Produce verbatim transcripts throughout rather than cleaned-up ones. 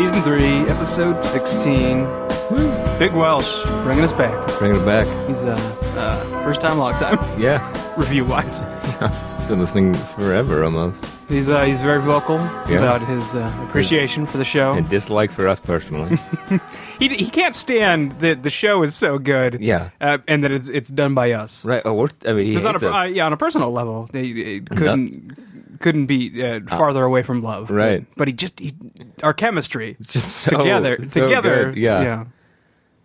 Season three, episode sixteen. Woo. Big Welsh, bringing us back. Bringing it back. He's a uh, uh, first time, long time. Yeah. Review-wise. Yeah. He's been listening forever, almost. He's uh, he's very vocal yeah. about his uh, appreciation his, for the show. And dislike for us personally. he he can't stand that the show is so good. Yeah. Uh, and that it's it's done by us. Right. Oh, we're, I mean, he hates on a, us. Uh, yeah, on a personal level, they, they couldn't... That- Couldn't be uh, farther uh, away from love, right? But, but he just he, our chemistry, it's just so, together, so together, good. yeah.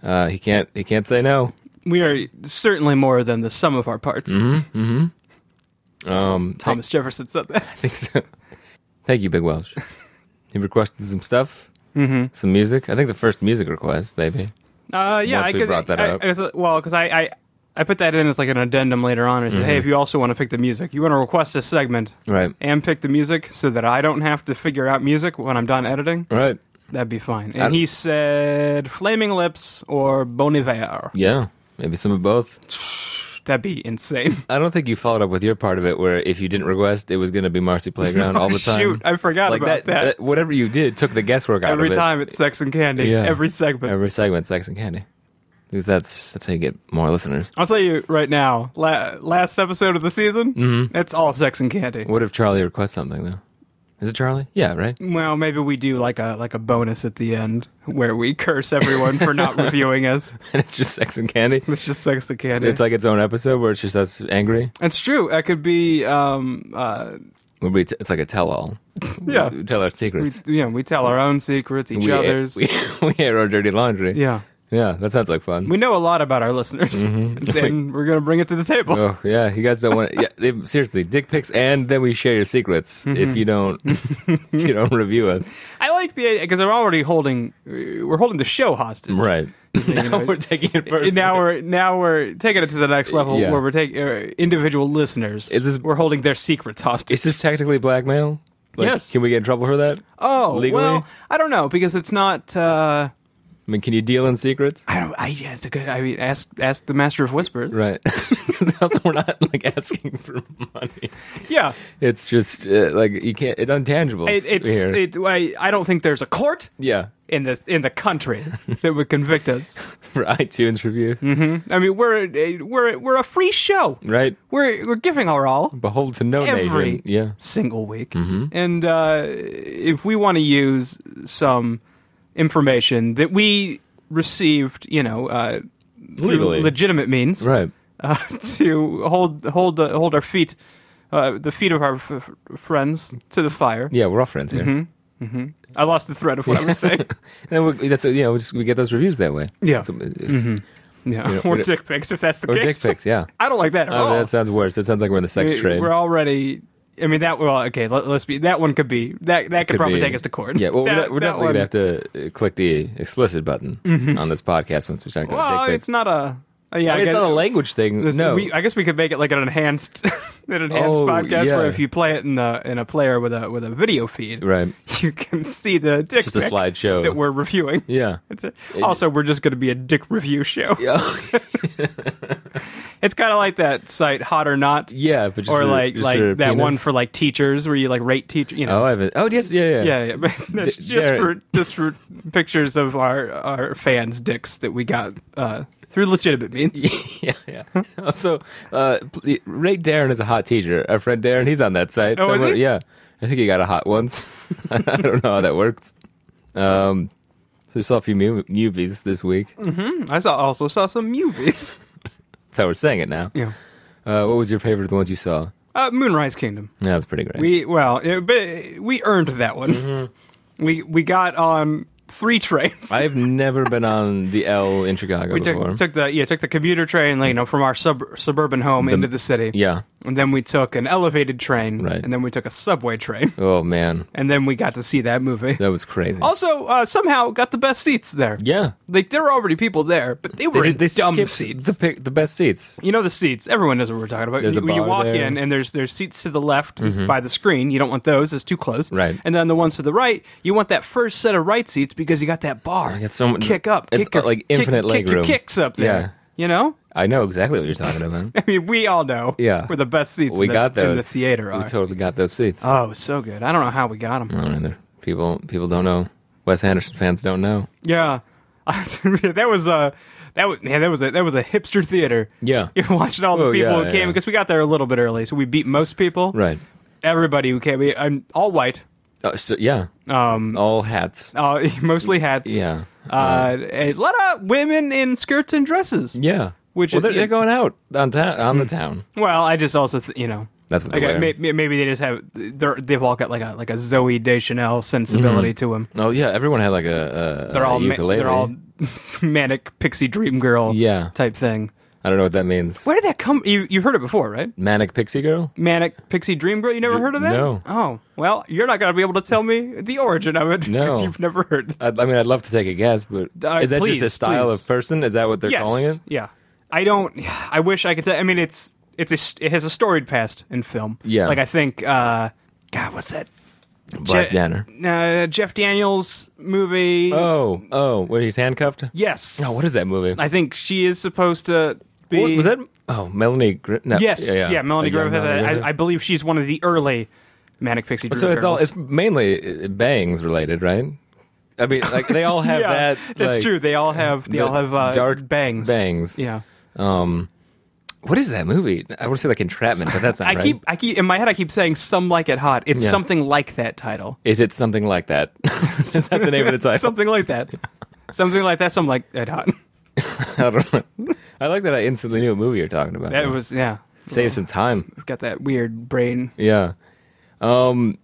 yeah. Uh, he can't, he can't say no. We are certainly more than the sum of our parts. Mm-hmm. mm-hmm. Um, Thomas I, Jefferson said that. I think so. Thank you, Big Welsh. He requested some stuff, mm-hmm. some music. I think the first music request, maybe. Uh, yeah, Once I we brought that I, up. I, I was, well, because I, I. I put that in as like an addendum later on. I said, mm-hmm. hey, if you also want to pick the music, you want to request a segment right. and pick the music so that I don't have to figure out music when I'm done editing. Right. That'd be fine. And I'd... he said Flaming Lips or Bon Iver. Yeah, maybe some of both. That'd be insane. I don't think you followed up with your part of it where if you didn't request, it was going to be Marcy Playground oh, all the time. Shoot, I forgot like about that, that. that. Whatever you did took the guesswork out every of it. Every time it's Sex and Candy. Yeah. Every segment. Every segment, Sex and Candy. Because that's, that's how you get more listeners. I'll tell you right now, la- last episode of the season, mm-hmm. it's all Sex and Candy. What if Charlie requests something, though? Is it Charlie? Yeah, right? Well, maybe we do like a like a bonus at the end where we curse everyone for not reviewing us. And it's just Sex and Candy? It's just Sex and Candy. It's like its own episode where it's just us angry? It's true. It could be... Um, uh, T- it's like a tell-all. Yeah. We tell our secrets. We, yeah, we tell our own secrets, each we other's. Air, we, we air our dirty laundry. Yeah. Yeah, that sounds like fun. We know a lot about our listeners, mm-hmm. and we're going to bring it to the table. Oh, yeah, you guys don't want to... Yeah, they, seriously, dick pics, and then we share your secrets mm-hmm. if you don't you don't review us. I like the... Because we're already holding... We're holding the show hostage. Right. So, now you know, we're taking it personally. Now we're, now we're taking it to the next level yeah. where we're taking... Uh, individual listeners, is this, we're holding their secrets hostage. Is this technically blackmail? Like, yes. Can we get in trouble for that? Oh, legally? Well, I don't know, because it's not... Uh, I mean, can you deal in secrets? I don't. I, yeah, it's a good. I mean, ask ask the master of whispers, right? Because also we're not like asking for money. Yeah, it's just uh, like you can't. It's untangible. It, it's. Here. It, I, I don't think there's a court. Yeah. In the in the country that would convict us for iTunes reviews. Mm-hmm. I mean, we're we're we're a free show, right? We're we're giving our all. Behold to no every yeah. single week, mm-hmm. and uh, if we want to use some. Information that we received, you know, uh, legally, legitimate means, right? Uh, to hold hold uh, hold our feet, uh, the feet of our f- f- friends to the fire. Yeah, we're all friends here. Mm-hmm. Mm-hmm. I lost the thread of what I was saying. And we, that's you know we, just, we get those reviews that way. Yeah. It's, it's, mm-hmm. Yeah. You know, or dick pics, if that's the or case. Or dick pics, yeah. I don't like that at oh, all. That sounds worse. That sounds like we're in the sex we, trade. We're already. I mean that. Well, okay. Let, let's be. That one could be. That that could, could probably be, take us to court. Yeah. Well, that, we're definitely gonna have to click the explicit button mm-hmm. on this podcast once we start. Well, it's not a. Uh, yeah, I mean, it's not a language thing. This, no, we, I guess we could make it like an enhanced, an enhanced oh, podcast yeah. where if you play it in the in a player with a with a video feed, right. you can see the dick just a slideshow that we're reviewing. Yeah. It's a, also, we're just going to be a dick review show. Yeah. It's kind of like that site, Hot or Not. Yeah, but just or like for, just like that penis. One for like teachers where you like rate teachers. You know. Oh, I haven't. Oh, yes, yeah, yeah, yeah, yeah. But that's D- just Darren. for just for pictures of our our fans' dicks that we got. Uh, Through legitimate means. Yeah, yeah. Also, uh, rate Darren is a hot teacher. Our friend Darren, he's on that site. Oh, somewhere. Is he? Yeah. I think he got a hot once. I don't know how that works. Um, so we saw a few mu- movies this week. Mm-hmm. I saw, also saw some movies. That's how we're saying it now. Yeah. Uh, what was your favorite of the ones you saw? Uh, Moonrise Kingdom. Yeah, that was pretty great. We Well, it, we earned that one. Mm-hmm. We, we got on... Three trains. I've never been on the L in Chicago we took, before. Took the yeah, took the commuter train, like, you know, from our sub, suburban home the, into the city. Yeah, and then we took an elevated train, right. and then we took a subway train. Oh man! And then we got to see that movie. That was crazy. Also, uh, somehow got the best seats there. Yeah, like there were already people there, but they were they, in they dumb seats. The, the best seats. You know the seats. Everyone knows what we're talking about. There's you, a bar you walk there. in, and there's there's seats to the left mm-hmm. by the screen. You don't want those; it's too close. Right. And then the ones to the right, you want that first set of right seats. Because you got that bar, I got so much, kick up, it's kick, like infinite kick, leg kick room. Your kicks up there, yeah. you know. I know exactly what you're talking about. I mean, we all know. Yeah, we're the best seats. We in the, got those. In the theater. Are. We totally got those seats. Oh, so good. I don't know how we got them. I don't either. People, people don't know Wes Anderson fans don't know. Yeah. that was uh that was man that was a that was a hipster theater. Yeah. You're watching all the oh, people yeah, who came yeah. because we got there a little bit early, so we beat most people. Right. Everybody who came, we, I'm all white. Uh, so, yeah. Um, all hats. Uh, mostly hats. Yeah. Uh, yeah. A lot of women in skirts and dresses. Yeah. Which well, is, they're, they're going out on ta- on the town. Well, I just also th- you know. That's what okay, maybe, maybe they just have they've all got like a like a Zooey Deschanel sensibility mm-hmm. to them. Oh yeah, everyone had like a, a they're all a ukulele. Ma- they're all manic pixie dream girl yeah. type thing. I don't know what that means. Where did that come? You you've heard it before, right? Manic pixie girl, manic pixie dream girl. You never D- heard of that? No. Oh well, you're not gonna be able to tell me the origin of it. No, because you've never heard that. I'd, I mean, I'd love to take a guess, but uh, is that please, just a style please. of person? Is that what they're yes. calling it? Yeah. I don't. I wish I could tell. I mean, it's. It's a, it has a storied past in film. Yeah. Like, I think, uh, God, what's that? Black Je- Danner. Uh, Jeff Daniels movie. Oh, oh, where he's handcuffed? Yes. No, oh, what is that movie? I think she is supposed to be... What, was that? Oh, Melanie... Gr- no. Yes, yeah, yeah. yeah Melanie Griffith. Melanie. I, I believe she's one of the early Manic Pixie Dream So it's, all, it's mainly bangs related, right? I mean, like, they all have yeah, that... That's like, true. They all have, they the all have uh, dark bangs. Bangs. Yeah. Um... What is that movie? I want to say like Entrapment, but that's not I right. Keep, I keep in my head. I keep saying "Some Like It Hot." It's yeah. something like that title. Is it something like that? Is that the name of the title? Something like that. Something like that. Something like that hot. I don't know. I like that. I instantly knew what movie you're talking about. That was yeah. Save well, some time. I've got that weird brain. Yeah. Um.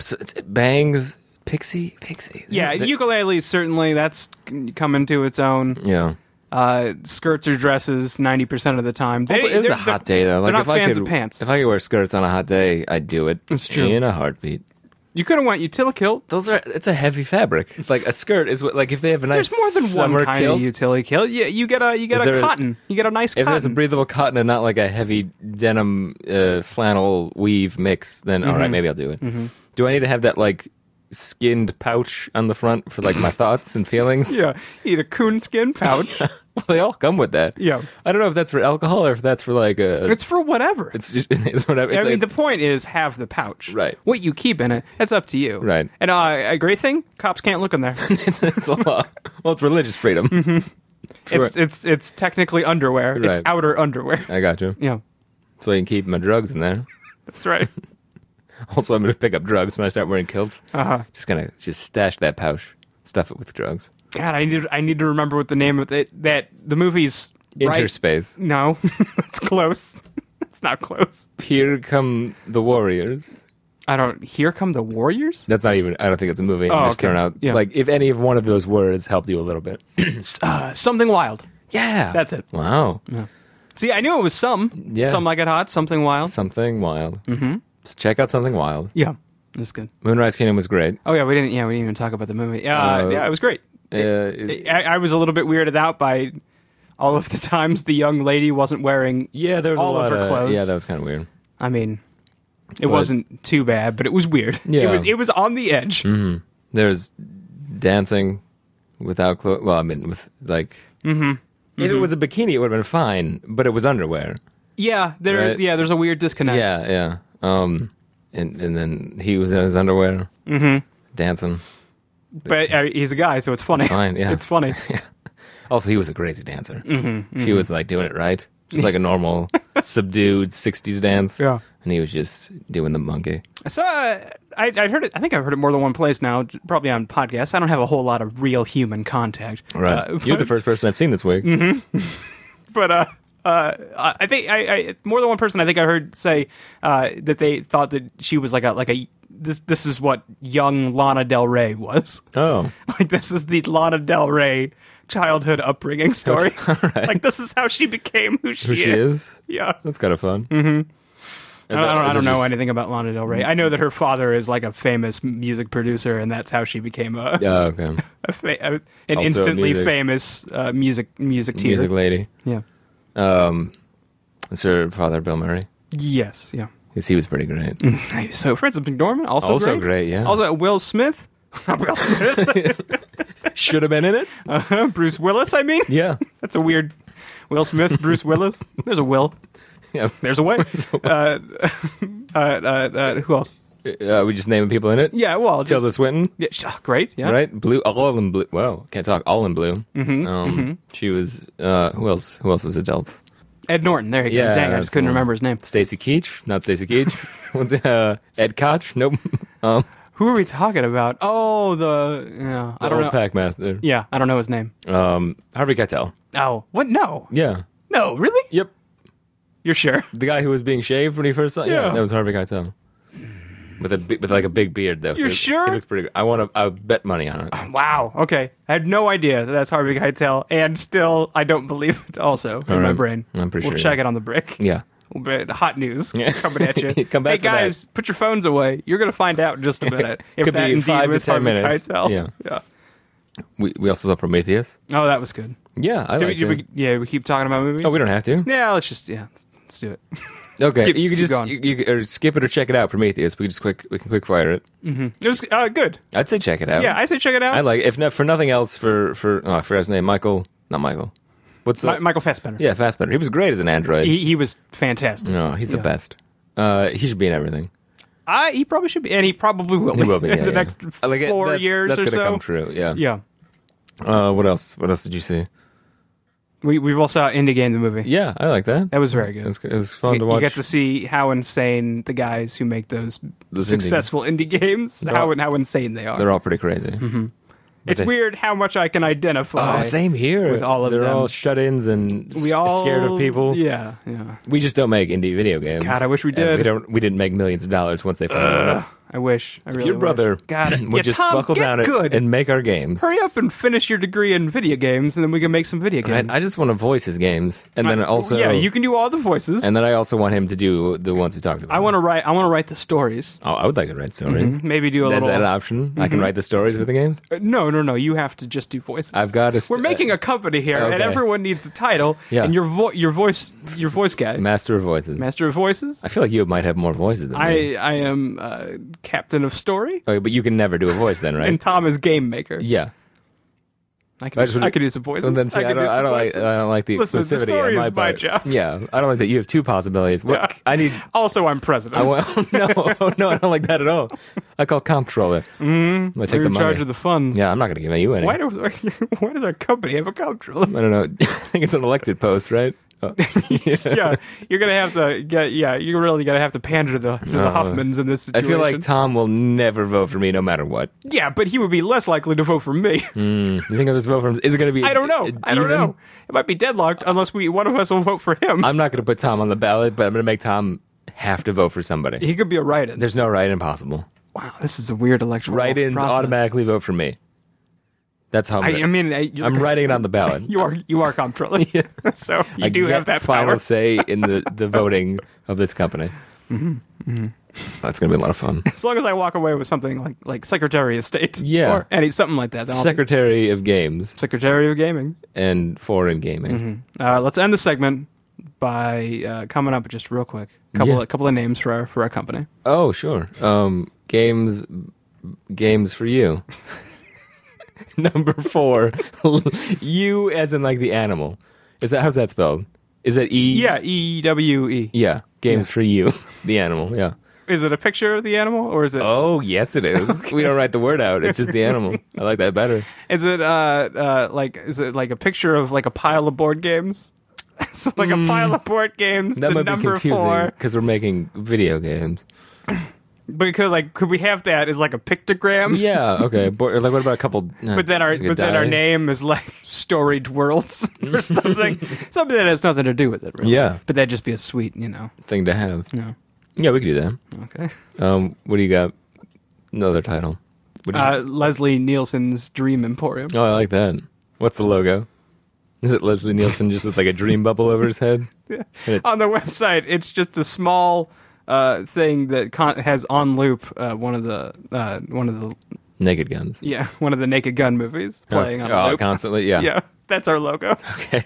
So it's bangs. Pixie. Pixie. Yeah. That, ukulele. Certainly, that's coming to its own. Yeah. Uh, skirts or dresses ninety percent of the time. They, also, it was a hot day, though. Like, they're not if fans I could, of pants. If I could wear skirts on a hot day, I'd do it. It's true. In a heartbeat. You could have went utility kilt. Those are, it's a heavy fabric. Like, a skirt is what, like, if they have a nice summer kilt. There's more than one kind kilt, of utility kilt. You, you get a, you get a cotton. A, you get a nice if cotton. If there's a breathable cotton and not, like, a heavy denim uh, flannel weave mix, then, mm-hmm. all right, maybe I'll do it. Mm-hmm. Do I need to have that, like, skinned pouch on the front for like my thoughts and feelings? Yeah, eat a coonskin pouch. Well, they all come with that. Yeah, I don't know if that's for alcohol or if that's for like a. It's for whatever. It's, just, it's whatever. It's I like, mean, the point is have the pouch. Right. What you keep in it, that's up to you. Right. And uh, a great thing, cops can't look in there. it's, it's a law. Well, it's religious freedom. Mm-hmm. It's it's it's technically underwear. Right. It's outer underwear. I got you. Yeah. So I can keep my drugs in there. That's right. Also, I'm going to pick up drugs when I start wearing kilts. Uh-huh. Just going to just stash that pouch, stuff it with drugs. God, I need I need to remember what the name of it, that the movie's... Interspace. Right? No, it's close. It's not close. Here Come the Warriors. I don't... Here Come the Warriors? That's not even... I don't think it's a movie. Oh, I'm just okay. throwing out... Yeah. Like, if any of one of those words helped you a little bit. uh, Something Wild. Yeah. That's it. Wow. Yeah. See, I knew it was some. Yeah. Some Like It Hot, Something Wild. Something Wild. Mm-hmm. So check out Something Wild. Yeah, it was good. Moonrise Kingdom was great. Oh yeah, we didn't. Yeah, we didn't even talk about the movie. Uh, uh, yeah, it was great. Uh, it, it, I, I was a little bit weirded out by all of the times the young lady wasn't wearing yeah, there was all a lot of her of, clothes. Yeah, that was kind of weird. I mean, it but, wasn't too bad, but it was weird. Yeah. it was it was on the edge. Mm-hmm. There's dancing without clothes. Well, I mean, with like mm-hmm. Mm-hmm. if it was a bikini, it would have been fine, but it was underwear. Yeah, there. Right? Yeah, there's a weird disconnect. Yeah, yeah. Um, and, and then he was in his underwear, mm-hmm. dancing. But uh, he's a guy, so it's funny. It's fine, yeah. It's funny. yeah. Also, he was a crazy dancer. Mm-hmm, mm-hmm. She was, like, doing it right. Just like a normal, subdued sixties dance. Yeah. And he was just doing the monkey. So, uh, I, I heard it, I think I've heard it more than one place now, probably on podcasts. I don't have a whole lot of real human contact. Right. Uh, but, you're the first person I've seen this week. Mm-hmm. but, uh... Uh, I think I, I more than one person I think I heard say uh, that they thought that she was like a like a this this is what young Lana Del Rey was. Oh, like this is the Lana Del Rey childhood upbringing story. All right. Like this is how she became who she, who she is. is. Yeah, that's kind of fun. Mm-hmm. I don't, I don't, I don't know just... anything about Lana Del Rey. I know that her father is like a famous music producer, and that's how she became a, oh, okay. a, fa- a an also instantly music. famous uh, music music teacher. music lady. Yeah. Um, is her father Bill Murray? Yes, yeah. Because he was pretty great. Mm, he was so Francis McDormand, also, also great. Also great, yeah. Also Will Smith. Will Smith. Should have been in it. Uh-huh. Bruce Willis, I mean. Yeah. That's a weird Will Smith, Bruce Willis. There's a Will. Yeah. There's a way. There's a way. Uh, uh, uh, uh, who else? Uh, are we just naming people in it? Yeah, well, just, Tilda Swinton. Yeah, great. Yeah, right. Blue, all in blue. Well, can't talk. All in blue. Mm-hmm, um, mm-hmm. She was. Uh, who else? Who else was adult? Ed Norton. There you go. Yeah, dang, I just couldn't remember his name. Stacy Keach. Not Stacy Keach. uh, Ed Koch. Nope. Um, who are we talking about? Oh, the. Yeah, the I don't old know. Pack master. Yeah, I don't know his name. Um, Harvey Keitel. Oh, what? No. Yeah. No, really? Yep. You're sure? The guy who was being shaved when he first saw. Yeah, yeah, that was Harvey Keitel. With a with like a big beard though. You're so sure? It looks pretty good. I want to. I bet money on it. Oh, wow. Okay. I had no idea that that's Harvey Keitel, and still I don't believe it. Also in right. my brain, I'm pretty we'll sure. We'll check yeah. it on the brick. Yeah. We'll be, hot news yeah. coming at you. Come back. Hey guys, that. Put your phones away. You're gonna find out in just a minute if that indeed five was to ten Harvey minutes. Keitel. Yeah. Yeah. We we also saw Prometheus. Oh, that was good. Yeah, I like it. Yeah, we keep talking about movies. Oh, we don't have to. Yeah, let's just yeah, let's do it. Okay, keep, you can just you, you, or skip it or check it out. Prometheus, we can just quick we can quick fire it. Mm-hmm. It was uh, good. I'd say check it out. Yeah, I say check it out. I like it. If not for nothing else, for for oh, I forgot his name. Michael, not Michael. What's the, Ma- Michael Fassbender? Yeah, Fassbender. He was great as an android. He, he was fantastic. No, he's yeah. the best. Uh, he should be in everything. I he probably should be, and he probably will. He be will be in yeah, the yeah. next like four it, that's, years that's or so. That's gonna come true. Yeah. Yeah. Uh, what else? What else did you see? We we all saw Indie Game, the movie. Yeah, I like that. That was very good. It was, it was fun you, to watch. You get to see how insane the guys who make those, those successful indie, indie games, how all, how insane they are. They're all pretty crazy. Mm-hmm. It's they, weird how much I can identify. Oh, same here. With all of they're them. They're all shut-ins and we all, scared of people. Yeah, yeah. We just don't make indie video games. God, I wish we did. We don't. We didn't make millions of dollars once they found uh, out. I wish. I if really your brother wish. God, would yeah, just Tom, buckle down good. And make our games. Hurry up and finish your degree in video games, and then we can make some video games. I, I just want to voice his games, and I, then also yeah, you can do all the voices. And then I also want him to do the ones we talked about. I want to write. I want to write the stories. Oh, I would like to write stories. Mm-hmm. Maybe do a That's little. Is that an option? Mm-hmm. I can write the stories with the games. Uh, no, no, no. You have to just do voices. I've got to. St- We're making a company here, okay. and everyone needs a title. Yeah. And your vo- your voice, your voice guy, master of voices, master of voices. I feel like you might have more voices than I, me. I am. Uh, Captain of Story. Oh, but you can never do a voice then, right? And Tom is Game Maker. Yeah. I can do, I could do some voices. And then see, I, I, don't, do some I, don't voices. Like, I don't like the Listen, exclusivity the story on my, is my job. Yeah, I don't like that you have two possibilities. What, yeah. I need. Also, I'm president. I, oh, no, oh, no, I don't like that at all. I call comptroller. Mm, I take you're the in money. Charge of the funds. Yeah, I'm not going to give you any. Why, do, why does our company have a comptroller? I don't know. I think it's an elected post, right? yeah. yeah, you're gonna have to get. Yeah, you're really gonna have to pander to the, to uh, the Hoffmans in this situation. I feel like Tom will never vote for me, no matter what. Yeah, but he would be less likely to vote for me. Mm, you think I'll just vote for him? Is it gonna be? I don't know. A, a, I don't even? know. It might be deadlocked unless we one of us will vote for him. I'm not gonna put Tom on the ballot, but I'm gonna make Tom have to vote for somebody. He could be a write-in. There's no write-in possible. Wow, this is a weird election. Write-ins process. Automatically vote for me. That's how I'm I, I mean. I, I'm writing it on the ballot. You are you are comptroller, yeah. so you I do have that final power. Say in the, the voting of this company. Mm-hmm. Mm-hmm. That's gonna be a lot of fun. As long as I walk away with something like like Secretary of State, yeah, or any something like that. Secretary be, of Games, Secretary of Gaming, and Foreign Gaming. Mm-hmm. Uh, let's end the segment by uh, coming up just real quick. Couple yeah. a couple of names for our for our company. Oh sure, um, games games for you. Number four, you as in like the animal. Is that how's that spelled? Is that E? Yeah, E W E. Yeah, games yeah. for you, the animal. Yeah. Is it a picture of the animal or is it? Oh yes, it is. Okay. We don't write the word out. It's just the animal. I like that better. Is it uh, uh like is it like a picture of like a pile of board games? So like mm. a pile of board games. That the might number be confusing four because we're making video games. But could, like, could we have that as like a pictogram? Yeah, okay. But, like, what about a couple? Uh, but then our but die. then our name is like Storied Worlds or something, something that has nothing to do with it. Really. Yeah. But that'd just be a sweet, you know, thing to have. No. Yeah, we could do that. Okay. Um, what do you got? Another title. What uh, Leslie Nielsen's Dream Emporium. Oh, I like that. What's the logo? Is it Leslie Nielsen just with like a dream bubble over his head? Yeah. It, on the website, it's just a small. Uh, thing that con- has on loop uh, one of the uh, one of the Naked Guns. Yeah, one of the Naked Gun movies playing oh, on oh, loop constantly. Yeah, yeah, that's our logo. Okay,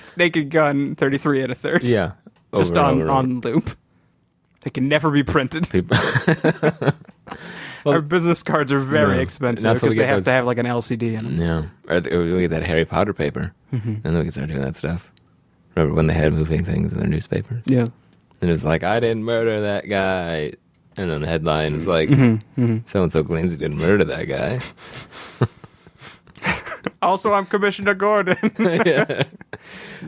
it's Naked Gun thirty-three and a third. Yeah, over, just on over, over. on loop. They can never be printed. well, our business cards are very no, expensive because they have those... to have like an L C D in them. Yeah, or, or we get that Harry Potter paper, mm-hmm. and we can start doing that stuff. Remember when they had moving things in their newspapers? Yeah. And it's like, I didn't murder that guy. And then the headline is like, mm-hmm, mm-hmm. so-and-so claims he didn't murder that guy. Also, I'm Commissioner Gordon. Yeah.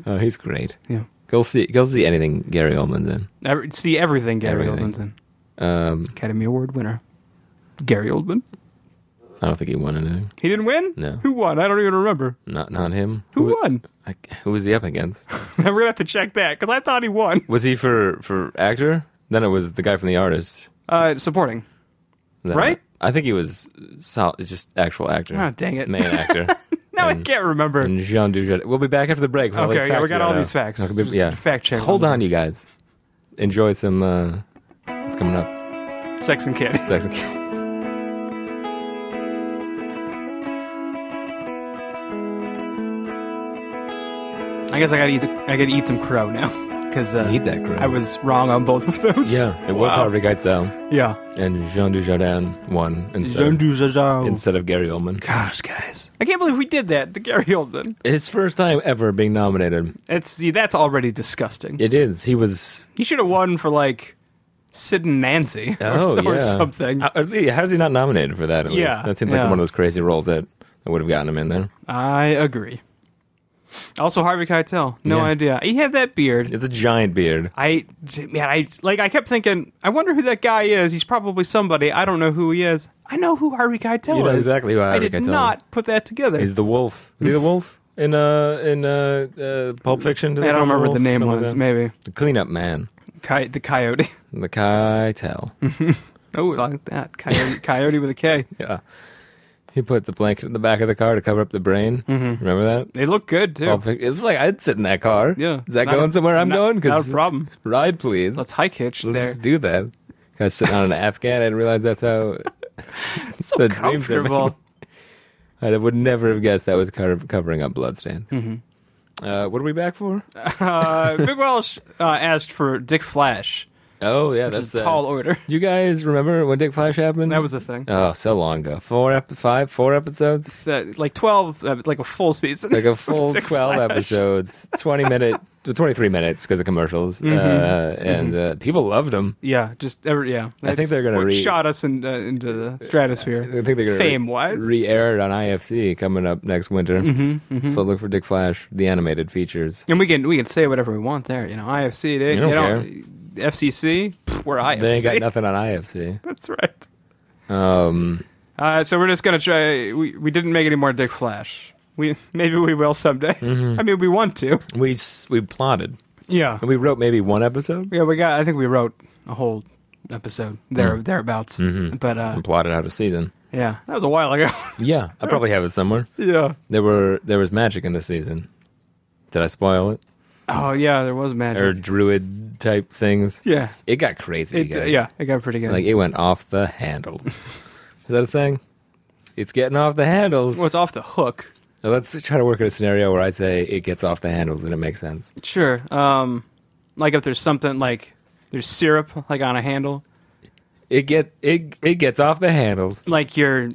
Oh, he's great. Yeah. Go see go see anything Gary Oldman's in. Every, see everything Gary everything. Oldman's in. Um, Academy Award winner. Gary Oldman. I don't think he won anything. He didn't win? No. Who won? I don't even remember. Not not him. Who, who won? I, who was he up against? We're going to have to check that, because I thought he won. Was he for, for actor? Then it was the guy from The Artist. Uh, supporting. Then right? I, I think he was solid, just actual actor. Oh, dang it. Main actor. Now and, I can't remember. And Jean Dujardin. We'll be back after the break. Okay, yeah, facts we got all these facts. Okay, just yeah. fact check. Hold on, you guys. Enjoy some, uh, what's coming up? Sex and Candy. Sex and Candy. I guess I gotta eat. I gotta eat some crow now, because uh, eat that crow. I was wrong on both of those. Yeah, it wow. was Harvey Keitel. Yeah, and Jean Dujardin won instead. Jean Dujardin instead of Gary Oldman. Gosh, guys, I can't believe we did that to Gary Oldman. His first time ever being nominated. It's see, that's already disgusting. It is. He was. He should have won for like Sid and Nancy oh, or, yeah. or something. How is he not nominated for that? At yeah, least? that seems yeah. like one of those crazy roles that would have gotten him in there. I agree. Also, Harvey Keitel. No yeah. idea. He had that beard. It's a giant beard. I, man, I, like, I kept thinking, I wonder who that guy is. He's probably somebody. I don't know who he is. I know who Harvey Keitel you know is. exactly who Harvey Keitel is. I did not is. put that together. He's the wolf. Is he the wolf in, uh, in, uh, uh Pulp Fiction? I don't remember what the name was, like maybe. The cleanup man. Coy- the coyote. The Keitel. Oh, I like that. Coyote, coyote with a K. Yeah. He put the blanket in the back of the car to cover up the brain. Mm-hmm. Remember that? They look good, too. It's like I'd sit in that car. Yeah. Is that not going a, somewhere I'm not, going? Not a problem. Ride, please. Let's hike hitch Let's there. Let's do that. I was sitting on an Afghan. I didn't realize that's how... It's so comfortable. I would never have guessed that was covering up bloodstains. Mm-hmm. Uh, what are we back for? uh, Big Welsh uh, asked for Dick Flash. Oh, yeah, Which that's a tall order. Do you guys remember when Dick Flash happened? That was a thing. Oh, so long ago. Four, ep- five, four episodes? That, like twelve, uh, like a full season. Like a full twelve Flash. Episodes, twenty minutes, twenty-three minutes because of commercials. Mm-hmm. Uh, and mm-hmm. uh, people loved them. Yeah, just, every, yeah. I think they're going to re- shot us in, uh, into the stratosphere. I think they're going to fame-wise. Re- re-air it on I F C coming up next winter. Mm-hmm, mm-hmm. So look for Dick Flash, the animated features. And we can we can say whatever we want there. You know, I F C, they, you don't, you don't care. F C C, we're I F C. They ain't got nothing on I F C. That's right. Um, uh, so we're just gonna try. We we didn't make any more Dick Flash. We maybe we will someday. Mm-hmm. I mean, we want to. We we plotted. Yeah, and we wrote maybe one episode. Yeah, we got. I think we wrote a whole episode there mm. thereabouts. Mm-hmm. But uh, and plotted out a season. Yeah, that was a while ago. Yeah, I probably have it somewhere. Yeah, there were there was magic in the season. Did I spoil it? Oh, yeah, there was magic. Or druid-type things. Yeah. It got crazy, it, guys. Uh, yeah, it got pretty good. Like, it went off the handles. Is that a saying? It's getting off the handles. Well, it's off the hook. Now, let's try to work out a scenario where I say it gets off the handles and it makes sense. Sure. Um, like, if there's something, like, there's syrup, like, on a handle. It get it it gets off the handles. Like, you're...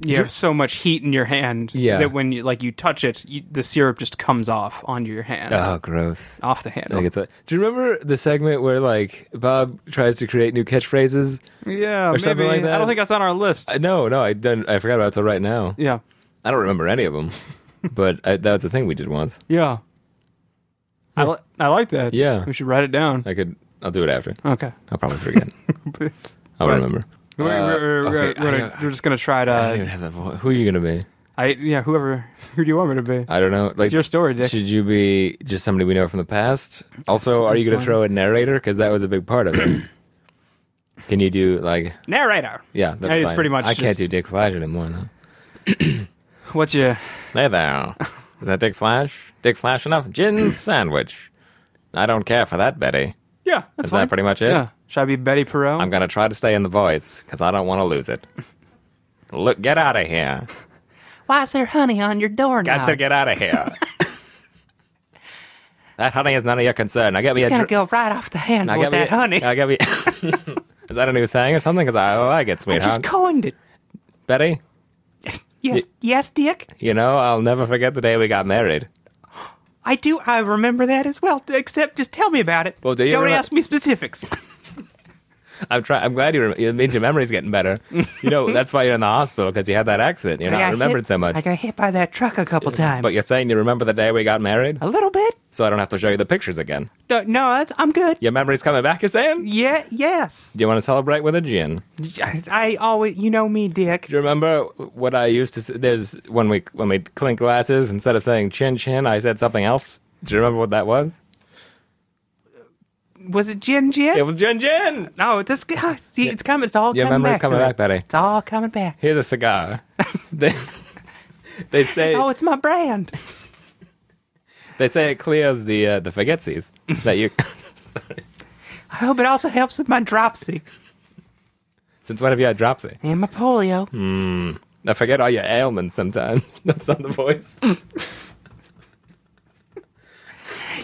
You have so much heat in your hand yeah. that when you like you touch it, you, the syrup just comes off onto your hand. Oh, gross! Off the handle. Like a, do you remember the segment where like Bob tries to create new catchphrases? Yeah, or maybe. Something like that. I don't think that's on our list. I, no, no, I didn't. I forgot about it until right now. Yeah, I don't remember any of them, but I, that was the thing we did once. Yeah, I li- I like that. Yeah, we should write it down. I could. I'll do it after. Okay, I'll probably forget. Please, I'll but, remember. Uh, we're, we're, okay, we're, gonna, we're just gonna try to. I don't even have that voice. Who are you gonna be? I yeah, whoever. Who do you want me to be? I don't know. Like, it's your story, Dick. Should you be just somebody we know from the past? Also, that's, are you gonna funny. throw a narrator? Because that was a big part of it. Can you do like narrator? Yeah, that's that fine. Pretty much. I just... can't do Dick Flash anymore. though. What's your? Hey there. Is that Dick Flash? Dick Flash enough? Gin sandwich. I don't care for that, Betty. Yeah, that's Is fine. that pretty much it? Yeah. Should I be Betty Perot? I'm going to try to stay in the voice, because I don't want to lose it. Look, get out of here. Why is there honey on your doorknob? Got to get out of here. That honey is none of your concern. I got me it's going to dr- go right off the handle with that a, honey. I got me. Is that a new saying or something? Because I like it, sweetheart. I just coined it. Betty? Yes, y- yes, Dick? You know, I'll never forget the day we got married. I do. I remember that as well, except just tell me about it. Well, do you Don't remember? ask me specifics. I'm trying. I'm glad you. Rem- it means your memory's getting better. You know, that's why you're in the hospital, because you had that accident. You're I not remembered hit, so much. I got hit by that truck a couple times. But you're saying you remember the day we got married? A little bit. So I don't have to show you the pictures again. No, no, that's, I'm good. Your memory's coming back, you're saying? Yeah, yes. Do you want to celebrate with a gin? I, I always, you know me, Dick. Do you remember what I used to say? There's when we when we clink glasses, instead of saying chin chin, I said something else. Do you remember what that was? Was it Jin Jin? It was Jin Jin. No, this guy. See, it's coming. It's all yeah, coming back. Your memory's coming back, buddy. It's all coming back. Here's a cigar. they, they say. Oh, it's my brand. They say it clears the uh, the forgetsies that you. Sorry. I hope it also helps with my dropsy. Since when have you had dropsy? And my polio. Hmm. I forget all your ailments sometimes. That's not the voice.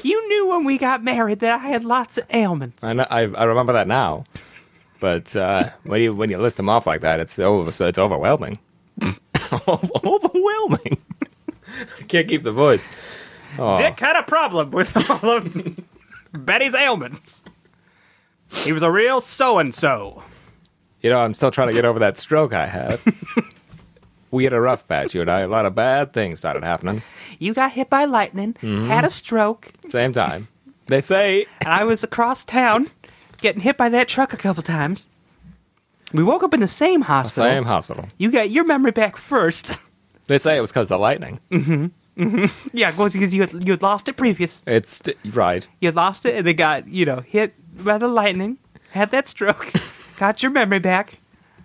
You knew when we got married that I had lots of ailments. I know, I, I remember that now, but uh, when you when you list them off like that, it's over. So it's overwhelming. Overwhelming. I can't keep the voice. Oh. Dick had a problem with all of Betty's ailments. He was a real so and so. You know, I'm still trying to get over that stroke I had. We had a rough patch, you and I. A lot of bad things started happening. You got hit by lightning, mm-hmm. had a stroke. Same time. They say... And I was across town, getting hit by that truck a couple times. We woke up in the same hospital. The same hospital. You got your memory back first. They say it was because of the lightning. Mm-hmm. Mm-hmm. Yeah, because you had, you had lost it previous. It's... Right. You had lost it, and they got, you know, hit by the lightning, had that stroke, got your memory back.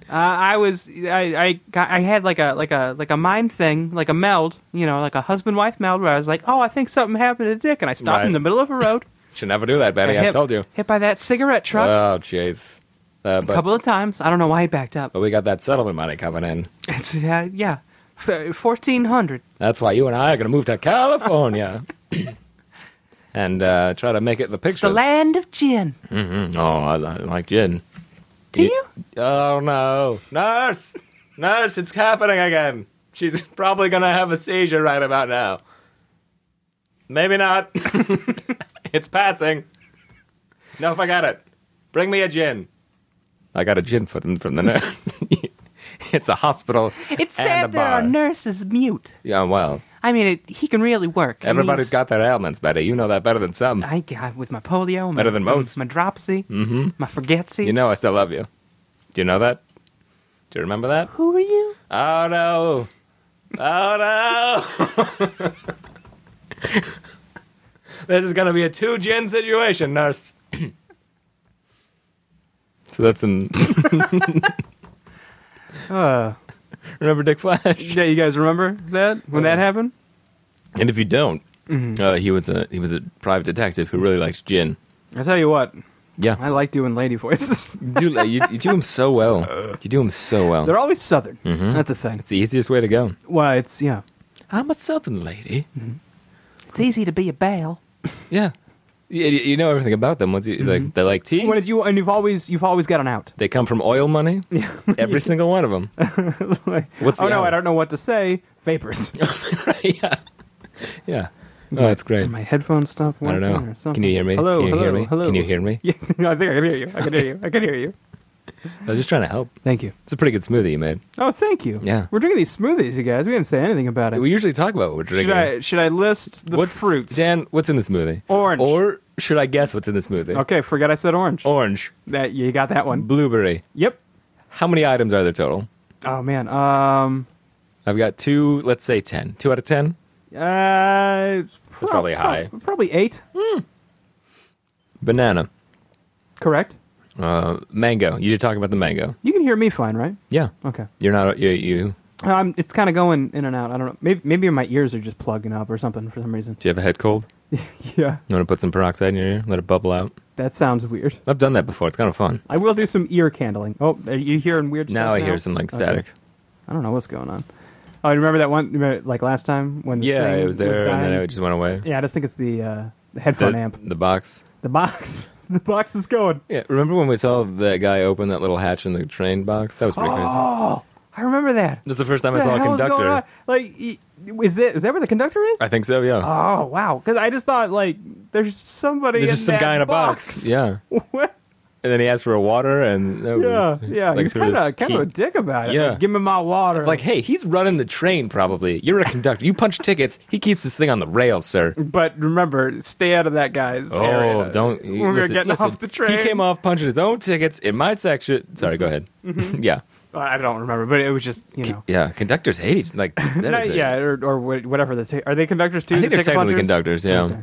Uh, I was I I, got, I had like a like a like a mind thing, like a meld, you know, like a husband wife meld, where I was like, oh, I think something happened to Dick, and I stopped right. in the middle of a road. Should never do that, Betty. I've told you. Hit by that cigarette truck. Oh, jeez. Uh, a couple of times. I don't know why he backed up. But we got that settlement money coming in. It's uh, yeah, fourteen hundred. That's why you and I are going to move to California, and uh, try to make it the pictures. It's the land of gin. Mm-hmm. Oh, I, I like gin. Do you? Oh, no. Nurse! Nurse, it's happening again. She's probably going to have a seizure right about now. Maybe not. It's passing. No, forget it. Bring me a gin. I got a gin for them from the nurse. It's a hospital. It's and sad a bar. That our nurse is mute. Yeah, well. I mean, it, he can really work. Everybody's got their ailments, Betty. You know that better than some. I got with my polio. My, better than most. My dropsy. Mm-hmm. My forgetsies. You know I still love you. Do you know that? Do you remember that? Who are you? Oh, no. Oh, no. This is going to be a two-gin situation, nurse. So that's an... uh. Remember Dick Flash? Yeah, you guys remember that when yeah. that happened. And if you don't, mm-hmm. uh, he was a he was a private detective who really likes gin. I tell you what, yeah, I like doing lady voices. Dude, you, you do them so well. You do them so well. They're always Southern. Mm-hmm. That's a thing. It's the easiest way to go. Well, it's yeah. I'm a Southern lady. Mm-hmm. It's easy to be a belle. Yeah. You, you know everything about them. Once you mm-hmm. like, they like tea. What did you? And you've always you've always got an out. They come from oil money. Every single one of them. Like, What's oh the no, out? I don't know what to say. Vapors. yeah, yeah. Oh, that's great. Did my headphones stop working? I don't know. Can you hear me? Hello, can you hello, hear me? hello. Can you hear me? Yeah, I think I can hear you. I can hear you. I can hear you. I was just trying to help. Thank you. It's a pretty good smoothie you made. Oh, thank you. Yeah. We're drinking these smoothies, you guys. We didn't say anything about it. We usually talk about what we're drinking. Should I, should I list the what's, fruits? Dan, what's in the smoothie? Orange. Or should I guess what's in the smoothie? Okay, forgot I said orange. Orange. That you got that one. Blueberry. Yep. How many items are there total? Oh, man. Um, I've got two, let's say ten. Two out of ten? Uh, pro- That's probably high. Pro- probably eight. Mm. Banana. Correct. Uh, mango. You did talk about the mango. You can hear me fine, right? Yeah. Okay. You're not you. you. Um, it's kind of going in and out. I don't know. Maybe maybe my ears are just plugging up or something for some reason. Do you have a head cold? Yeah. You want to put some peroxide in your ear? Let it bubble out. That sounds weird. I've done that before. It's kind of fun. I will do some ear candling. Oh, are you hearing weird stuff now? I now? hear some like static. Okay. I don't know what's going on. Oh, you remember that one? Remember, like last time when the yeah, it was there was and then it just went away. Yeah, I just think it's the, uh, the headphone the, amp. The box. The box. The box is going. Yeah, remember when we saw that guy open that little hatch in the train box? That was pretty oh, crazy. Oh, I remember that. That's the first time what I saw a conductor. Like, is that, is that where the conductor is? I think so, yeah. Oh, wow. Because I just thought, like, there's somebody there's in just some guy in a box. box. Yeah. What? And then he asked for a water, and yeah, was, yeah, like, he's kind of kind of a dick about it. Yeah. Like, give me my water. Like, hey, he's running the train. Probably you're a conductor. You punch tickets. He keeps this thing on the rails, sir. But remember, stay out of that guy's oh, area. Don't. When listen, we're getting listen, off the train, he came off punching his own tickets in my section. Sorry, go ahead. Mm-hmm. yeah. I don't remember, but it was just, you know. Yeah, conductors hate it. Like, that no, is it. Yeah, or, or whatever. The t- are they conductors, too? I think the they're technically punchers? Conductors, yeah. Okay.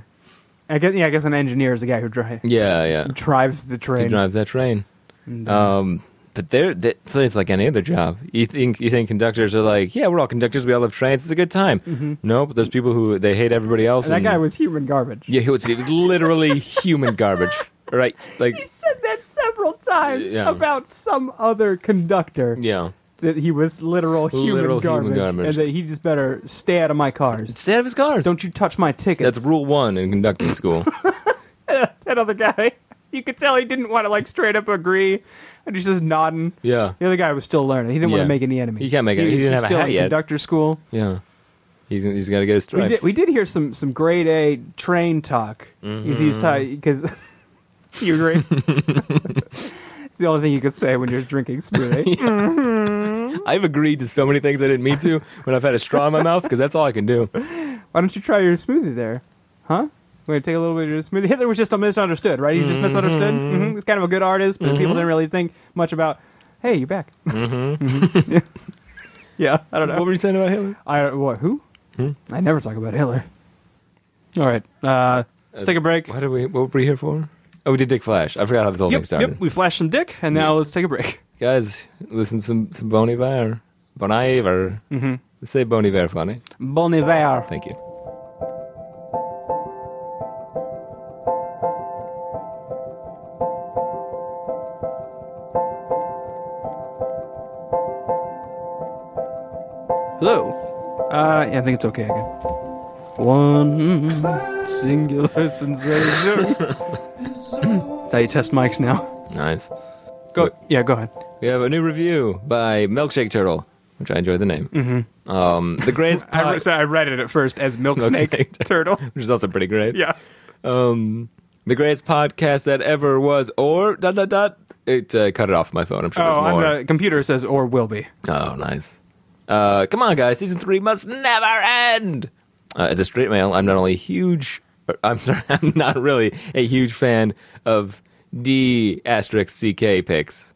I guess, yeah. I guess an engineer is the guy who drives. Yeah, yeah. Drives the train. He drives that train. And, uh, um, but they're, they're, so it's like any other job. You think you think conductors are like, yeah, we're all conductors. We all love trains. It's a good time. Mm-hmm. No, but there's people who, they hate everybody else. And and, that guy was human garbage. Yeah, he was, he was literally human garbage. Right, like he said that several times yeah. about some other conductor. Yeah, that he was literal human, literal garbage, human garbage, and that he just better stay out of my cars. Stay out of his cars. Don't you touch my tickets. That's rule one in conducting school. That other guy, you could tell he didn't want to like straight up agree, and he's just nodding. Yeah, the other guy was still learning. He didn't yeah. want to make any enemies. He can't make it. He, he didn't have still a hat in yet. Conductor school. Yeah. He's, he's got to get his stripes. We did, we did hear some some grade A train talk. Mm-hmm. Because. You right. It's the only thing you could say when you're drinking Sprite. Eh? Yeah. Mm-hmm. I've agreed to so many things I didn't mean to when I've had a straw in my mouth, because that's all I can do. Why don't you try your smoothie there? Huh? We're going to take a little bit of your smoothie. Hitler was just a misunderstood, right? He's just mm-hmm. misunderstood. Mm-hmm. He's kind of a good artist, but mm-hmm. people didn't really think much about, hey, you're back. Mm-hmm. mm-hmm. Yeah. yeah, I don't know. What were you saying about Hitler? I, what, who? Hmm? I never talk about Hitler. All right. Uh, uh, let's take a break. What, are we, what were we here for? Oh, we did Dick Flash. I forgot how this whole yep, thing started. Yep, we flashed some Dick, and now yep. let's take a break. Guys, listen to some, some Bon Iver. Bon Iver. Mm-hmm. Say Bon Iver funny. Bon Iver. Thank you. Hello. Uh, yeah, I think it's okay again. One singular sensation. That's how you test mics now. Nice. Go. But, yeah, go ahead. We have a new review by Milkshake Turtle, which I enjoy the name. Mm-hmm. Um, the greatest. Pod- I, re- sorry, I read it at first as Milksnake, Milksnake Turtle, which is also pretty great. Yeah. Um, the greatest podcast that ever was, or dot dot dot. It uh, cut it off my phone. I'm sure. Oh, there's more. On the computer says or will be. Oh, nice. Uh, come on, guys! Season three must never end. Uh, as a straight male, I'm not only huge. I'm sorry, I'm not really a huge fan of D asterisk C K pics.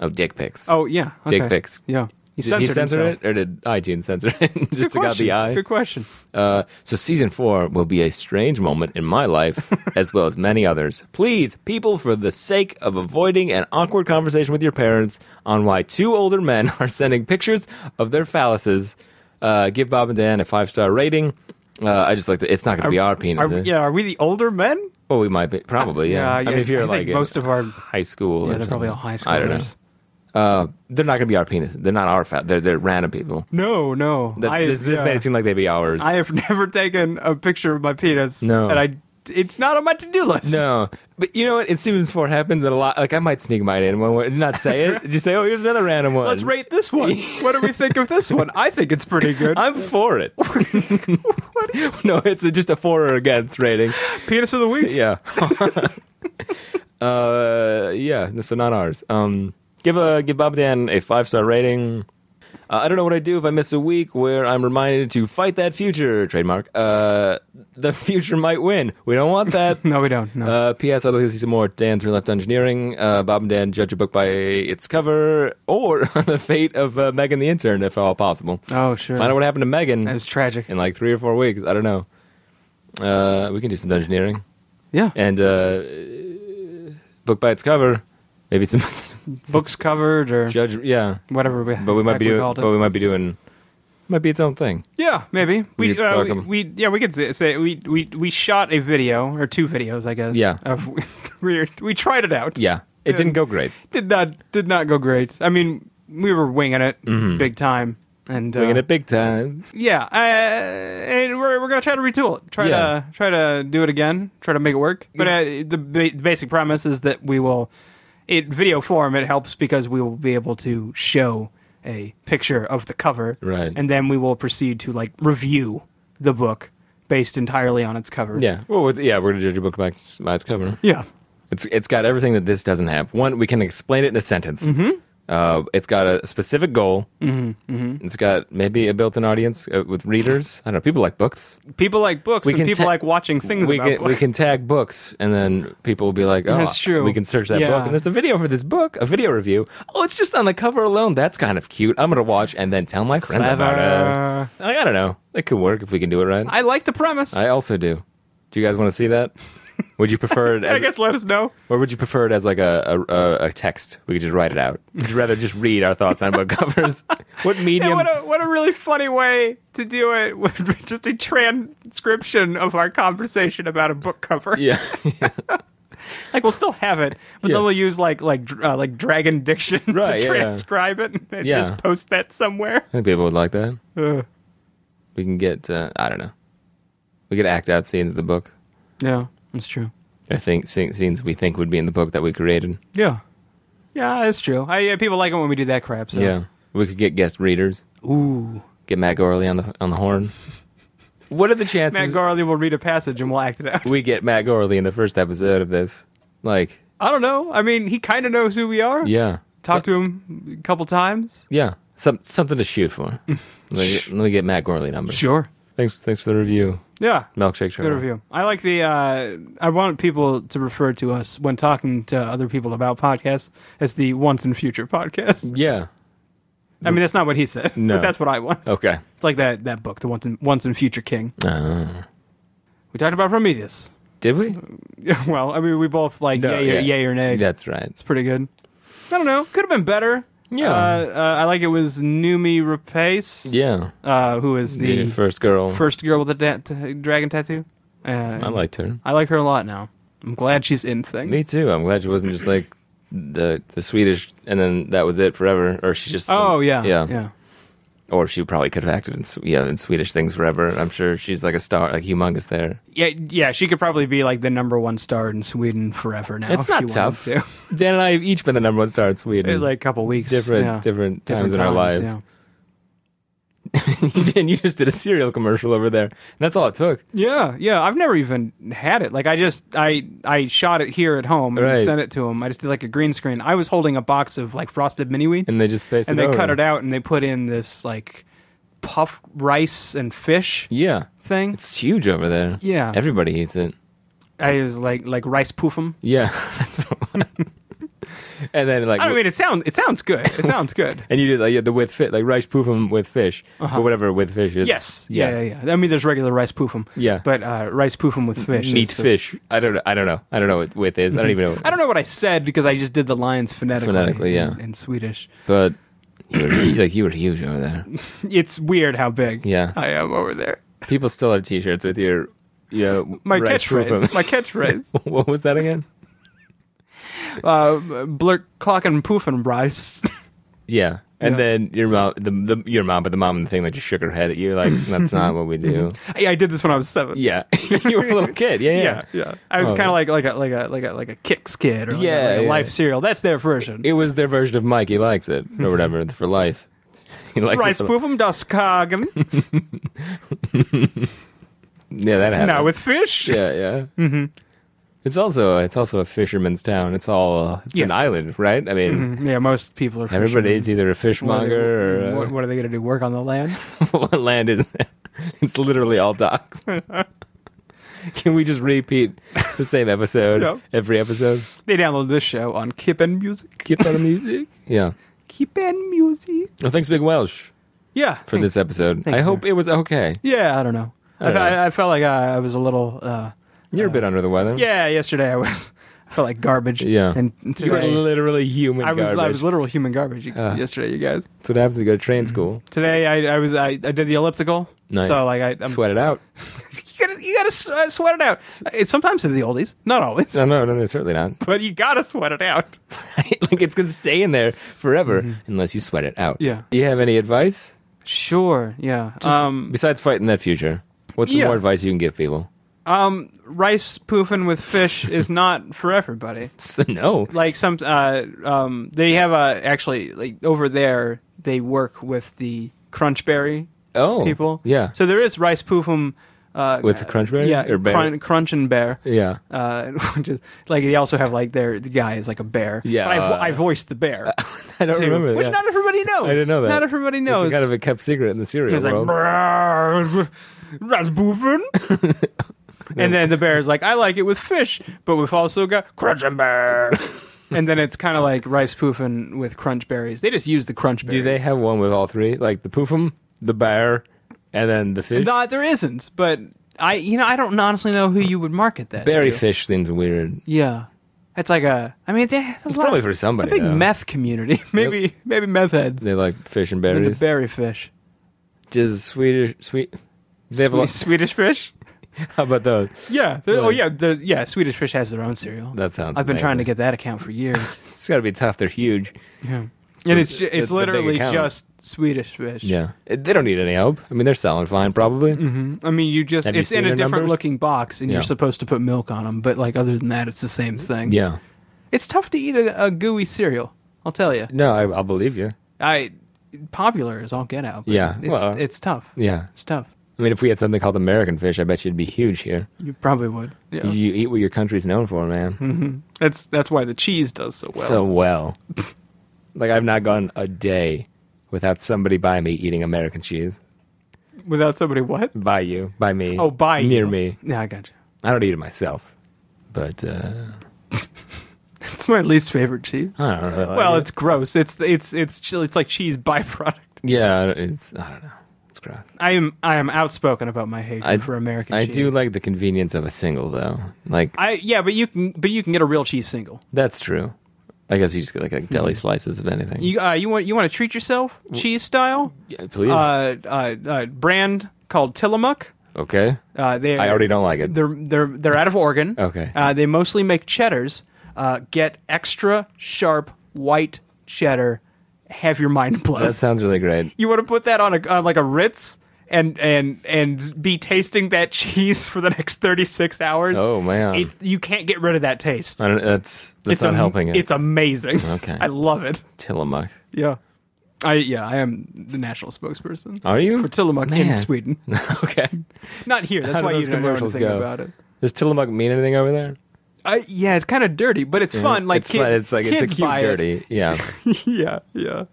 Oh, dick pics. Oh, yeah. Okay. Dick pics. Yeah. He did censored, he censor it, or did iTunes censor it? Just took out the I. Good question. Uh, so season four will be a strange moment in my life, as well as many others. Please, people, for the sake of avoiding an awkward conversation with your parents on why two older men are sending pictures of their phalluses, uh, give Bob and Dan a five-star rating. Uh, I just like that. It's not going to be our penis. Are, yeah, are we the older men? Well, we might be. Probably, yeah. Uh, yeah I mean, if you're I like most of our high school. Yeah, they're probably all high schoolers. I don't know. Uh, they're not going to be our penis. They're not our fat. They're, they're random people. No, no. That's, I, this this yeah. made it seem like they'd be ours. I have never taken a picture of my penis. No. And I, it's not on my to-do list. No. But you know what? It seems before it happens that a lot. Like, I might sneak mine in one way. Not say it. Just say, oh, here's another random one. Let's rate this one. What do we think of this one? I think it's pretty good. I'm for it. What is- no, it's a, just a for or against rating. Penis of the week. Yeah. uh, yeah, so not ours. Um, give a, give Bob Dan a five-star rating. Uh, I don't know what I do if I miss a week where I'm reminded to fight that future, trademark. Uh, the future might win. We don't want that. No, we don't. No. Uh, P S. I'd like to see some more Dan Three Left Engineering. Uh, Bob and Dan judge a book by its cover, or on the fate of uh, Megan the intern, if at all possible. Oh, sure. Find out what happened to Megan. That is tragic. In like three or four weeks. I don't know. Uh, we can do some engineering. Yeah. And uh, book by its cover. Maybe some books covered or judge, yeah, whatever. We, but we might be doing, but we might be doing, might be its own thing. Yeah, maybe we, we, uh, we, we yeah, we could say, say we, we we shot a video or two videos, I guess. Yeah, of, we we tried it out. Yeah, it, it didn't go great. Did not did not go great. I mean, we were winging it mm-hmm. big time, and winging uh, it big time. Yeah, uh, and we're we're gonna try to retool it. Try yeah. to try to do it again. Try to make it work. But uh, the ba- basic premise is that we will. It video form, it helps because we will be able to show a picture of the cover, right? And then we will proceed to like review the book based entirely on its cover. Yeah, well, yeah, we're gonna judge a book by its cover. Yeah, It's It's got everything that this doesn't have. One, we can explain it in a sentence. Mm-hmm. Uh, it's got a specific goal. Mm-hmm, mm-hmm. It's got maybe a built-in audience uh, with readers. I don't know. People like books. People like books. We and people ta- like watching things we about can, books. We can tag books, and then people will be like, "Oh, that's true. We can search that yeah. book." And there's a video for this book, a video review. Oh, it's just on the cover alone. That's kind of cute. I'm gonna watch and then tell my friends Clever. about it. Like, I don't know. It could work if we can do it right. I like the premise. I also do. Do you guys want to see that? Would you prefer it as... I guess let us know. Or would you prefer it as like a, a, a text? We could just write it out. Would you rather just read our thoughts on book covers? What medium... Yeah, what, a, what a really funny way to do it with just a transcription of our conversation about a book cover. Yeah. yeah. Like, we'll still have it, but yeah. then we'll use like like uh, like Dragon Diction right, to transcribe yeah. it and yeah. just post that somewhere. I think people would like that. Uh. We can get, uh, I don't know. We could act out scenes of the book. Yeah. That's true. I think scenes we think would be in the book that we created. Yeah. Yeah, that's true. I, yeah, people like it when we do that crap. So. Yeah. We could get guest readers. Ooh. Get Matt Gourley on the on the horn. What are the chances? Matt Gourley will read a passage and we'll act it out. We get Matt Gourley in the first episode of this. Like, I don't know. I mean, he kind of knows who we are. Yeah. Talked yeah. to him a couple times. Yeah. Some, something to shoot for. let, me, let me get Matt Gourley numbers. Sure. Thanks Thanks for the review. Yeah. Milkshake Turtle. Good review. I like the, uh, I want people to refer to us when talking to other people about podcasts as the Once and Future Podcast. Yeah. I mean, that's not what he said. No. But that's what I want. Okay. It's like that, that book, The Once and, Once and Future King. Uh. We talked about Prometheus. Did we? Well, I mean, we both like no, yay, yeah. yay or nay. That's right. It's pretty good. I don't know. Could have been better. Yeah, uh, uh, I like it was Noomi Rapace. Yeah, uh, who is the, the first girl, first girl with the da- t- dragon tattoo. Uh, I liked her. I like her a lot now. I'm glad she's in things. Me too. I'm glad she wasn't just like the the Swedish, and then that was it forever. Or she just oh um, yeah yeah yeah. Or she probably could have acted in yeah in Swedish things forever. I'm sure she's like a star, like humongous there. Yeah, yeah. She could probably be like the number one star in Sweden forever now. It's not tough. To. Dan and I have each been the number one star in Sweden. It's like a couple weeks, different yeah. different, times different times in our lives. Yeah. And you just did a cereal commercial over there. And that's all it took. Yeah, yeah. I've never even had it. Like I just I I shot it here at home and right. sent it to them. I just did like a green screen. I was holding a box of like frosted mini wheats, and they just pasted and they over. cut it out and they put in this like puff rice and fish. Yeah, thing. It's huge over there. Yeah, everybody eats it. I was like like rice poofum. Yeah, that's what. And then like I mean, it sounds it sounds good. It sounds good. And you did like yeah, the with fit like rice poofum with fish uh-huh. or whatever with fish is. Yes, yeah. yeah, yeah, yeah. I mean, there's regular rice poofum. Yeah, but uh, rice poofum with fish. Meat fish. The... I don't know. I don't know. I don't know what with is. Mm-hmm. I don't even know. What... I don't know what I said because I just did the lines phonetically. Phonetically, yeah, in, in Swedish. But you were, like you were huge over there. It's weird how big. Yeah. I am over there. People still have T-shirts with your, you know, my rice catchphrase. Poofum. My catchphrase. What was that again? Uh, blurk, clock, and poof and rice. Yeah, and yeah. then your mom, the, the your mom, but the mom and the thing that like, just shook her head at you, like that's not what we do. Yeah, I did this when I was seven. Yeah, you were a little kid. Yeah, yeah, yeah. yeah. I was oh. kind of like like a like a like a like a Kix kid or like, yeah, like a yeah. Life cereal. That's their version. It was their version of Mikey likes it or whatever for life. He likes rice poofum das Kagen. Yeah, that happened. Now with fish. Yeah, yeah. Mm-hmm. It's also it's also a fisherman's town. It's all uh, it's yeah. an island, right? I mean, mm-hmm. yeah, most people are fishermen. Everybody's either a fishmonger what they, or... Uh, what are they going to do, work on the land? What land is that? It's literally all docks. Can we just repeat the same episode yeah. every episode? They download this show on Kippen Music. Kippen Music? Yeah. Kippen Music. Well, thanks, Big Welsh. Yeah. For thanks. this episode. Thanks, I hope sir. it was okay. Yeah, I don't know. I, don't I, know. I, I felt like I, I was a little... Uh, You're uh, a bit under the weather. Yeah, yesterday I was. I felt like garbage. Yeah. And today, you were literally human I was, garbage. I was literal human garbage uh, yesterday, you guys. That's what happens to go to train school. Today I, I was I, I did the elliptical. Nice. So like I I'm, sweat it out. you gotta you gotta uh, sweat it out. It's sometimes in the oldies, not always. No, no, no, no, certainly not. But you gotta sweat it out. Like it's gonna stay in there forever mm-hmm. unless you sweat it out. Yeah. Do you have any advice? Sure. Yeah. Just, um. Besides fighting that future, what's yeah. some more advice you can give people? Um, rice poofing with fish is not for everybody. No, like some uh, um, they have a actually like over there they work with the Crunchberry oh, people. Yeah, so there is rice poofum Uh, With the Crunchberry? Yeah, or bear? Crunch, crunch and Bear. Yeah. Uh, just, like, they also have, like, their the guy is like a bear. Yeah. But uh, I, I voiced the bear. I don't too, remember Which yeah. not everybody knows. I didn't know that. Not everybody knows. It's kind of a kept secret in the cereal it's world. Like, Rasputin. And then the bear is like, I like it with fish, but we've also got Crunch and Bear. And then it's kind of like rice poofin' with crunch berries. They just use the crunch berries. Do they have one with all three? Like the poofum, the bear, and then the fish? No, there isn't. But I, you know, I don't honestly know who you would market that Berry to. Fish seems weird. Yeah. It's like a, I mean, they, it's probably of, for somebody. A big though. Meth community. maybe yep. maybe meth heads. They like fish and berries. And the berry fish. Does Swedish, sweet, they have Swe- a lot. Swedish Fish? How about those? Yeah. Like, oh, yeah. The, yeah. Swedish Fish has their own cereal. That sounds. I've been amazing. trying to get that account for years. It's got to be tough. They're huge. Yeah. And it's it's, ju- it's literally just Swedish Fish. Yeah. It, they don't need any help. I mean, they're selling fine, probably. Mm-hmm. I mean, you just Have it's you in a different numbers? looking box, and yeah. you're supposed to put milk on them. But like other than that, it's the same thing. Yeah. It's tough to eat a, a gooey cereal. I'll tell you. No, I, I'll believe you. I popular is all get out. But yeah. It's, well, it's tough. Yeah. It's tough. I mean, if we had something called American Fish, I bet you'd be huge here. You probably would. Yeah. You eat what your country's known for, man. Mm-hmm. That's that's why the cheese does so well. So well. Like, I've not gone a day without somebody by me eating American cheese. Without somebody what? By you. By me. Oh, by Near you. Near me. Yeah, I got you. I don't eat it myself. But, uh... It's my least favorite cheese. I don't know. Well, it's gross. It's, it's, it's, it's like cheese byproduct. Yeah, it's... I don't know. I am I am outspoken about my hatred I, for American I cheese. I do like the convenience of a single though. Like I yeah, but you can but you can get a real cheese single. That's true. I guess you just get like, like deli slices of anything. You uh, you want you want to treat yourself cheese style? Yeah, please. Uh, uh, uh brand called Tillamook. Okay. Uh, they I already don't like it. They're they're they're out of Oregon. Okay. Uh, they mostly make cheddars. Uh, get extra sharp white cheddar. Have your mind blown. That sounds really great. You want to put that on a on like a Ritz and and and be tasting that cheese for the next thirty-six hours. Oh man, it, you can't get rid of that taste. I don't, that's that's it's not am, helping it. It's amazing. Okay, I love it. Tillamook. Yeah, I yeah I am the national spokesperson. Are you for Tillamook man. in Sweden? Okay, not here. That's How why do you don't know anything go? about it. Does Tillamook mean anything over there? Uh, yeah, it's kind of dirty, but it's yeah. fun. Like it's kid, fun. It's like kids it's a cute dirty. It. Yeah, yeah, yeah.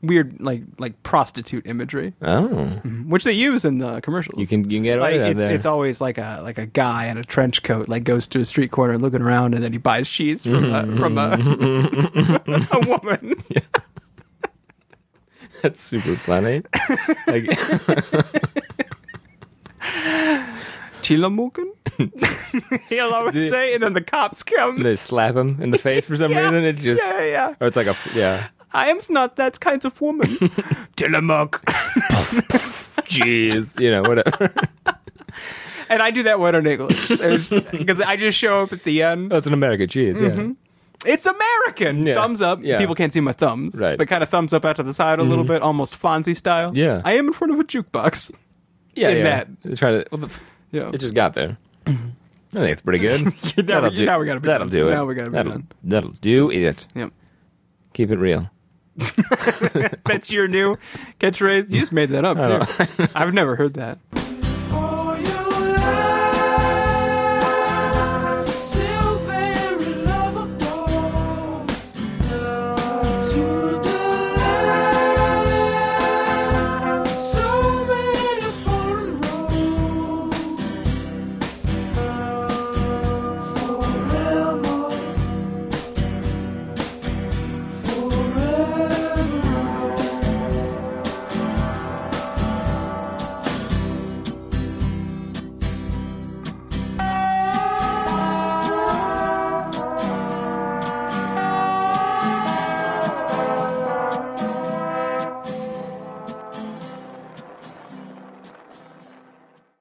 Weird, like like prostitute imagery. Oh, mm-hmm. Which they use in the commercials. You can you can get away like, with it's, that. There. It's always like a like a guy in a trench coat like goes to a street corner looking around, and then he buys cheese from mm-hmm. a, from a, a woman. Yeah. That's super funny. Like, Tillamook? He'll always the, say, and then the cops come. They slap him in the face for some yeah, reason. It's just, yeah, yeah. Or it's like a, yeah. I am not that kind of woman. Tillamook. Jeez, you know, whatever. And I do that one in English because I just show up at the end. That's oh, an American cheese. Yeah. Mm-hmm. It's American. Yeah. Thumbs up. Yeah. People can't see my thumbs, right? But kind of thumbs up out to the side a mm-hmm. little bit, almost Fonzie style. Yeah. I am in front of a jukebox. Yeah, in yeah. that. They're trying to. Well, the, yeah. It just got there. Mm-hmm. I think it's pretty good. yeah, now, that'll do, now we gotta be that'll done. do it. Now we gotta be that'll, done. That'll do it. Yep. Keep it real. That's your new catchphrase. You just made that up too. I've never heard that.